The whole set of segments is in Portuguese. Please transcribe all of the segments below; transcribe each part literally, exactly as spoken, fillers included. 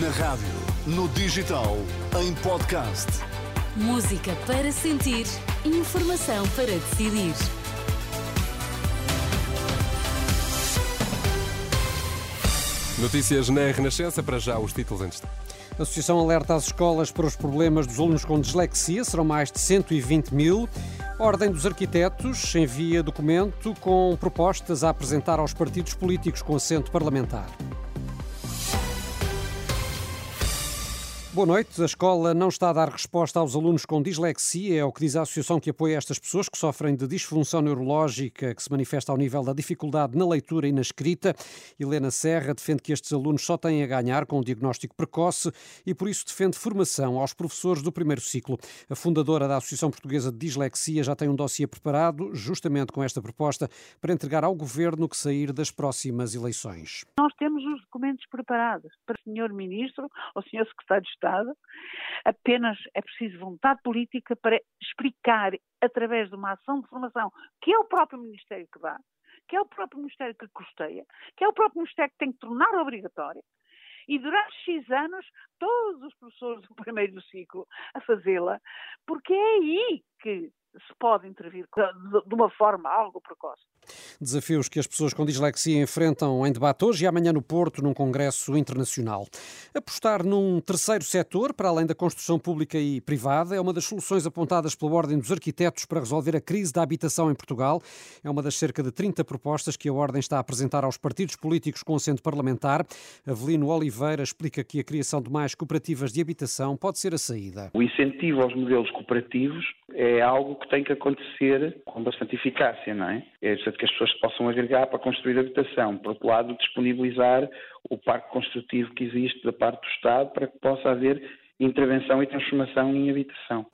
Na rádio, no digital, em podcast. Música para sentir, informação para decidir. Notícias na Renascença, para já os títulos em destaque. A Associação alerta as escolas para os problemas dos alunos com dislexia, serão mais de cento e vinte mil. A Ordem dos Arquitetos envia documento com propostas a apresentar aos partidos políticos com assento parlamentar. Boa noite. A escola não está a dar resposta aos alunos com dislexia, é o que diz a associação que apoia estas pessoas que sofrem de disfunção neurológica, que se manifesta ao nível da dificuldade na leitura e na escrita. Helena Serra defende que estes alunos só têm a ganhar com o diagnóstico precoce e, por isso, defende formação aos professores do primeiro ciclo. A fundadora da Associação Portuguesa de Dislexia já tem um dossiê preparado, justamente com esta proposta, para entregar ao governo que sair das próximas eleições. Nós temos os documentos preparados para o senhor Ministro ou o senhor Secretário de Estado. Estado, apenas é preciso vontade política para explicar, através de uma ação de formação, que é o próprio Ministério que dá, que é o próprio Ministério que custeia, que é o próprio Ministério que tem que tornar obrigatória, e durante X anos, todos os professores do primeiro ciclo a fazê-la, porque é aí que se pode intervir de uma forma algo precoce. Desafios que as pessoas com dislexia enfrentam em debate hoje e amanhã no Porto, num congresso internacional. Apostar num terceiro setor, para além da construção pública e privada, é uma das soluções apontadas pela Ordem dos Arquitetos para resolver a crise da habitação em Portugal. É uma das cerca de trinta propostas que a Ordem está a apresentar aos partidos políticos com assento parlamentar. Avelino Oliveira explica que a criação de mais cooperativas de habitação pode ser a saída. O incentivo aos modelos cooperativos é algo que tem que acontecer com bastante eficácia, não é? É de que as pessoas se possam agregar para construir habitação. Por outro lado, disponibilizar o parque construtivo que existe da parte do Estado para que possa haver intervenção e transformação em habitação.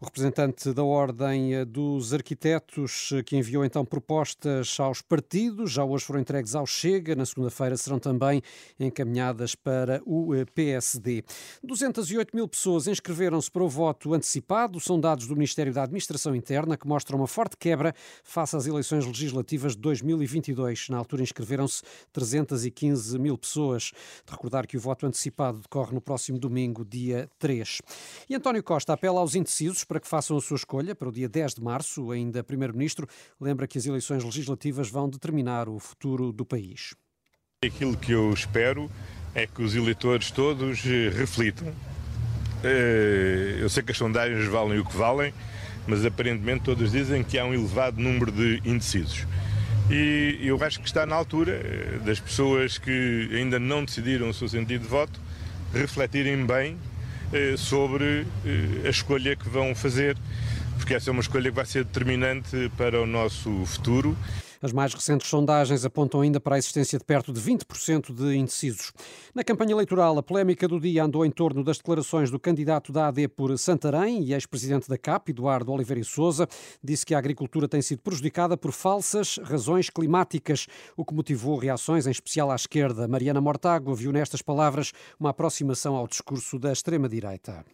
O representante da Ordem dos Arquitetos, que enviou então propostas aos partidos, já hoje foram entregues ao Chega, na segunda-feira serão também encaminhadas para o P S D. duzentos e oito mil pessoas inscreveram-se para o voto antecipado, são dados do Ministério da Administração Interna que mostram uma forte quebra face às eleições legislativas de dois mil e vinte e dois. Na altura inscreveram-se trezentos e quinze mil pessoas. De recordar que o voto antecipado decorre no próximo domingo, dia três. E António Costa apela aos indecisos para que façam a sua escolha para o dia dez de março. Ainda primeiro-ministro lembra que as eleições legislativas vão determinar o futuro do país. Aquilo que eu espero é que os eleitores todos reflitam. Eu sei que as sondagens valem o que valem, mas aparentemente todos dizem que há um elevado número de indecisos. E eu acho que está na altura das pessoas que ainda não decidiram o seu sentido de voto refletirem bem sobre a escolha que vão fazer, porque essa é uma escolha que vai ser determinante para o nosso futuro. As mais recentes sondagens apontam ainda para a existência de perto de vinte por cento de indecisos. Na campanha eleitoral, a polémica do dia andou em torno das declarações do candidato da A D por Santarém e ex-presidente da C A P, Eduardo Oliveira e Sousa, disse que a agricultura tem sido prejudicada por falsas razões climáticas, o que motivou reações, em especial à esquerda. Mariana Mortágua viu nestas palavras uma aproximação ao discurso da extrema-direita.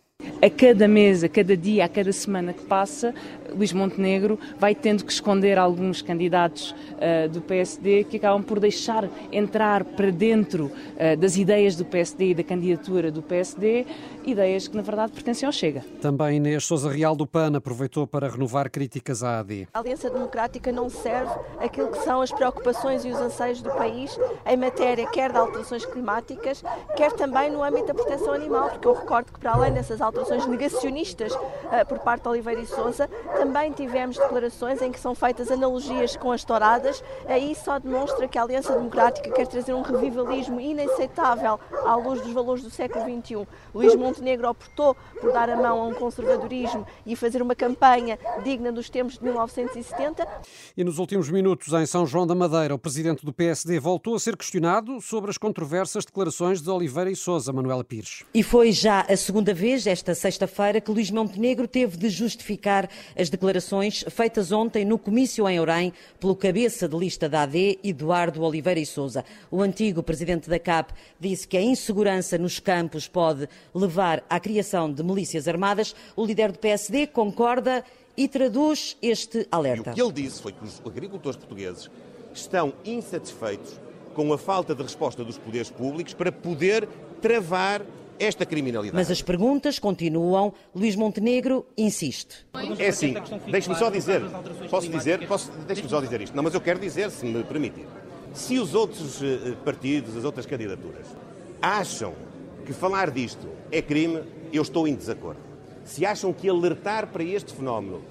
A cada mês, a cada dia, a cada semana que passa, Luís Montenegro vai tendo que esconder alguns candidatos uh, do P S D que acabam por deixar entrar para dentro uh, das ideias do P S D e da candidatura do P S D, ideias que na verdade pertencem ao Chega. Também Inês Sousa Real do P A N aproveitou para renovar críticas à A D. A Aliança Democrática não serve aquilo que são as preocupações e os anseios do país em matéria quer de alterações climáticas, quer também no âmbito da proteção animal, porque eu recordo que para além dessas alterações negacionistas uh, por parte de Oliveira e Sousa, também tivemos declarações em que são feitas analogias com as touradas. Aí só demonstra que a Aliança Democrática quer trazer um revivalismo inaceitável à luz dos valores do século vinte e um. Luís Montenegro optou por dar a mão a um conservadorismo e fazer uma campanha digna dos tempos de mil novecentos e setenta. E nos últimos minutos, em São João da Madeira, o presidente do P S D voltou a ser questionado sobre as controversas declarações de Oliveira e Sousa, Manuela Pires. E foi já a segunda vez esta sexta-feira que Luís Montenegro teve de justificar as declarações feitas ontem no comício em Ourém pelo cabeça de lista da A D, Eduardo Oliveira e Sousa. O antigo presidente da C A P disse que a insegurança nos campos pode levar à criação de milícias armadas. O líder do P S D concorda e traduz este alerta. E o que ele disse foi que os agricultores portugueses estão insatisfeitos com a falta de resposta dos poderes públicos para poder travar esta criminalidade. Mas as perguntas continuam. Luís Montenegro insiste. É assim, deixe-me só dizer, posso dizer, posso, deixe-me só dizer isto. Não, mas eu quero dizer, se me permitir. Se os outros partidos, as outras candidaturas, acham que falar disto é crime, eu estou em desacordo. Se acham que alertar para este fenómeno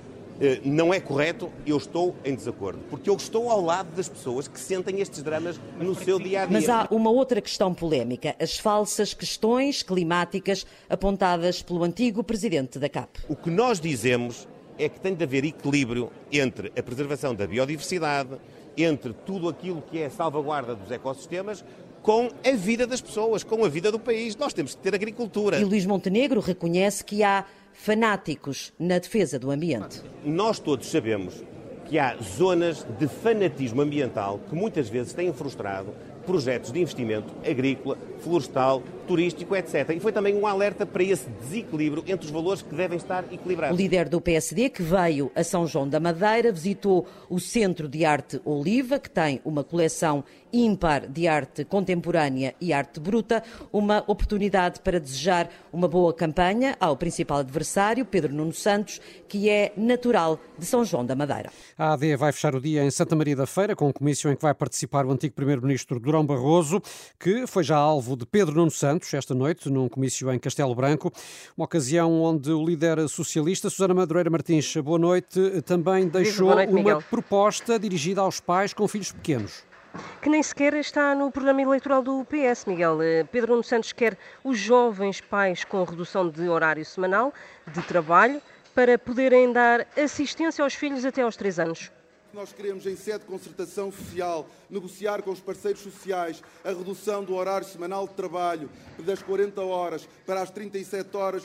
eh, não é correto, eu estou em desacordo. Porque eu estou ao lado das pessoas que sentem estes dramas no seu dia-a-dia. Mas há uma outra questão polémica. As falsas questões climáticas apontadas pelo antigo presidente da C A P. O que nós dizemos é que tem de haver equilíbrio entre a preservação da biodiversidade, entre tudo aquilo que é a salvaguarda dos ecossistemas, com a vida das pessoas, com a vida do país. Nós temos que ter agricultura. E Luís Montenegro reconhece que há fanáticos na defesa do ambiente. Nós todos sabemos que há zonas de fanatismo ambiental que muitas vezes têm frustrado projetos de investimento agrícola, florestal, turístico, etcétera. E foi também um alerta para esse desequilíbrio entre os valores que devem estar equilibrados. O líder do P S D, que veio a São João da Madeira, visitou o Centro de Arte Oliva, que tem uma coleção ímpar de arte contemporânea e arte bruta, uma oportunidade para desejar uma boa campanha ao principal adversário, Pedro Nuno Santos, que é natural de São João da Madeira. A AD vai fechar o dia em Santa Maria da Feira, com um comício em que vai participar o antigo primeiro-ministro Durão Barroso, que foi já alvo de Pedro Nuno Santos esta noite, num comício em Castelo Branco, uma ocasião onde o líder socialista, Susana Madureira Martins, boa noite, também deixou boa noite, uma Miguel. proposta dirigida aos pais com filhos pequenos. Que nem sequer está no programa eleitoral do P S, Miguel. Pedro Nuno Santos quer os jovens pais com redução de horário semanal de trabalho para poderem dar assistência aos filhos até aos três anos. Nós queremos, em sede de concertação social, negociar com os parceiros sociais a redução do horário semanal de trabalho das quarenta horas para as trinta e sete horas,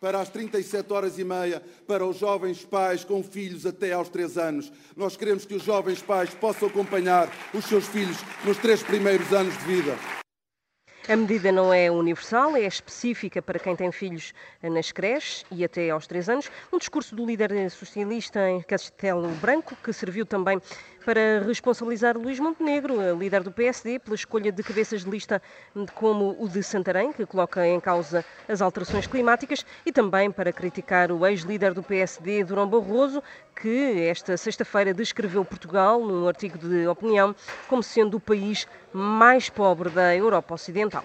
para as trinta e sete horas e meia, para os jovens pais com filhos até aos três anos. Nós queremos que os jovens pais possam acompanhar os seus filhos nos três primeiros anos de vida. A medida não é universal, é específica para quem tem filhos nas creches e até aos três anos. Um discurso do líder socialista em Castelo Branco, que serviu também para responsabilizar Luís Montenegro, líder do P S D, pela escolha de cabeças de lista como o de Santarém, que coloca em causa as alterações climáticas, e também para criticar o ex-líder do P S D, Durão Barroso, que esta sexta-feira descreveu Portugal, num artigo de opinião, como sendo o país mais pobre da Europa Ocidental.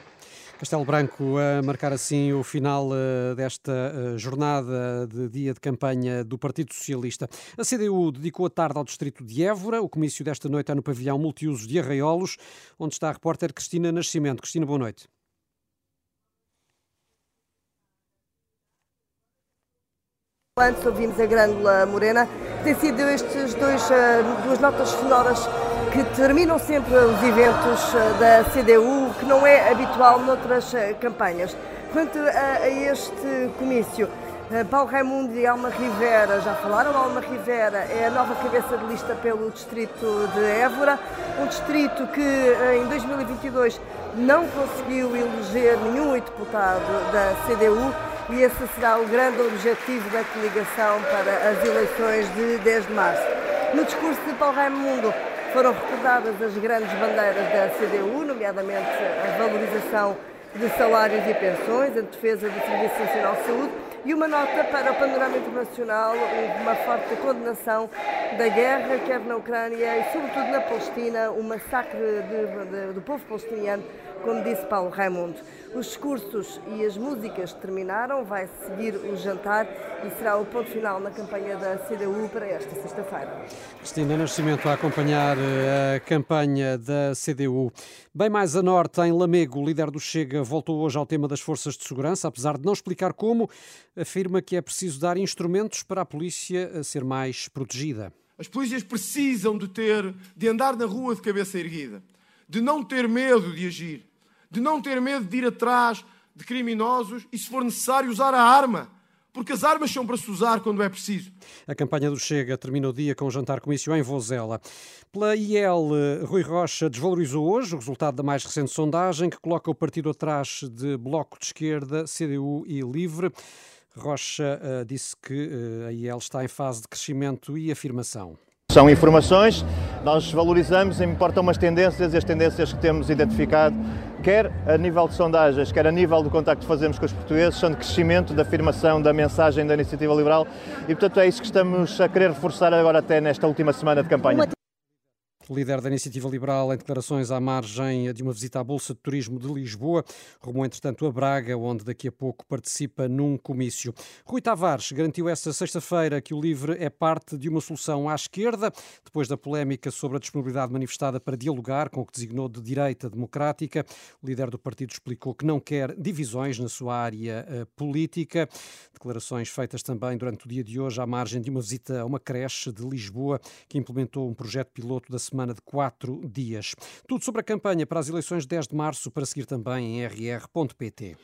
Castelo Branco a marcar assim o final desta jornada de dia de campanha do Partido Socialista. A C D U dedicou a tarde ao distrito de Évora. O comício desta noite é no pavilhão multiusos de Arraiolos, onde está a repórter Cristina Nascimento. Cristina, boa noite. Antes ouvimos a Grândola Morena. Tem sido estes dois, duas notas sonoras que terminam sempre os eventos da C D U, que não é habitual noutras campanhas. Quanto a, a este comício, Paulo Raimundo e Alma Rivera já falaram. Alma Rivera é a nova cabeça de lista pelo distrito de Évora, um distrito que em dois mil e vinte e dois não conseguiu eleger nenhum deputado da C D U, e esse será o grande objetivo da coligação para as eleições de dez de março. No discurso de Paulo Raimundo, foram recordadas as grandes bandeiras da C D U, nomeadamente a valorização de salários e pensões, a defesa do Serviço Nacional de Saúde e uma nota para o panorama internacional, uma forte condenação da guerra, quer na Ucrânia e sobretudo na Palestina, o massacre de, de, do povo palestiniano, como disse Paulo Raimundo. Os discursos e as músicas terminaram, vai seguir o jantar e será o ponto final na campanha da C D U para esta sexta-feira. Cristina Nascimento a acompanhar a campanha da C D U. Bem mais a norte, em Lamego, o líder do Chega voltou hoje ao tema das forças de segurança, apesar de não explicar como, afirma que é preciso dar instrumentos para a polícia ser mais protegida. As polícias precisam de ter, de andar na rua de cabeça erguida, de não ter medo de agir, de não ter medo de ir atrás de criminosos e, se for necessário, usar a arma, porque as armas são para se usar quando é preciso. A campanha do Chega termina o dia com um jantar-comício em Vozela. Pela I E L, Rui Rocha desvalorizou hoje o resultado da mais recente sondagem, que coloca o partido atrás de Bloco de Esquerda, C D U e LIVRE. Rocha uh, disse que uh, a I E L está em fase de crescimento e afirmação. São informações, nós valorizamos, importam umas tendências e as tendências que temos identificado, quer a nível de sondagens, quer a nível do contacto que fazemos com os portugueses, são de crescimento, da afirmação, da mensagem da Iniciativa Liberal e, portanto, é isso que estamos a querer reforçar agora até nesta última semana de campanha. Líder da Iniciativa Liberal, em declarações à margem de uma visita à Bolsa de Turismo de Lisboa, rumou, entretanto, a Braga, onde daqui a pouco participa num comício. Rui Tavares garantiu esta sexta-feira que o LIVRE é parte de uma solução à esquerda, depois da polémica sobre a disponibilidade manifestada para dialogar com o que designou de direita democrática. O líder do partido explicou que não quer divisões na sua área política. Declarações feitas também durante o dia de hoje à margem de uma visita a uma creche de Lisboa, que implementou um projeto piloto da semana semana de quatro dias. Tudo sobre a campanha para as eleições de dez de março, para seguir também em r r ponto p t.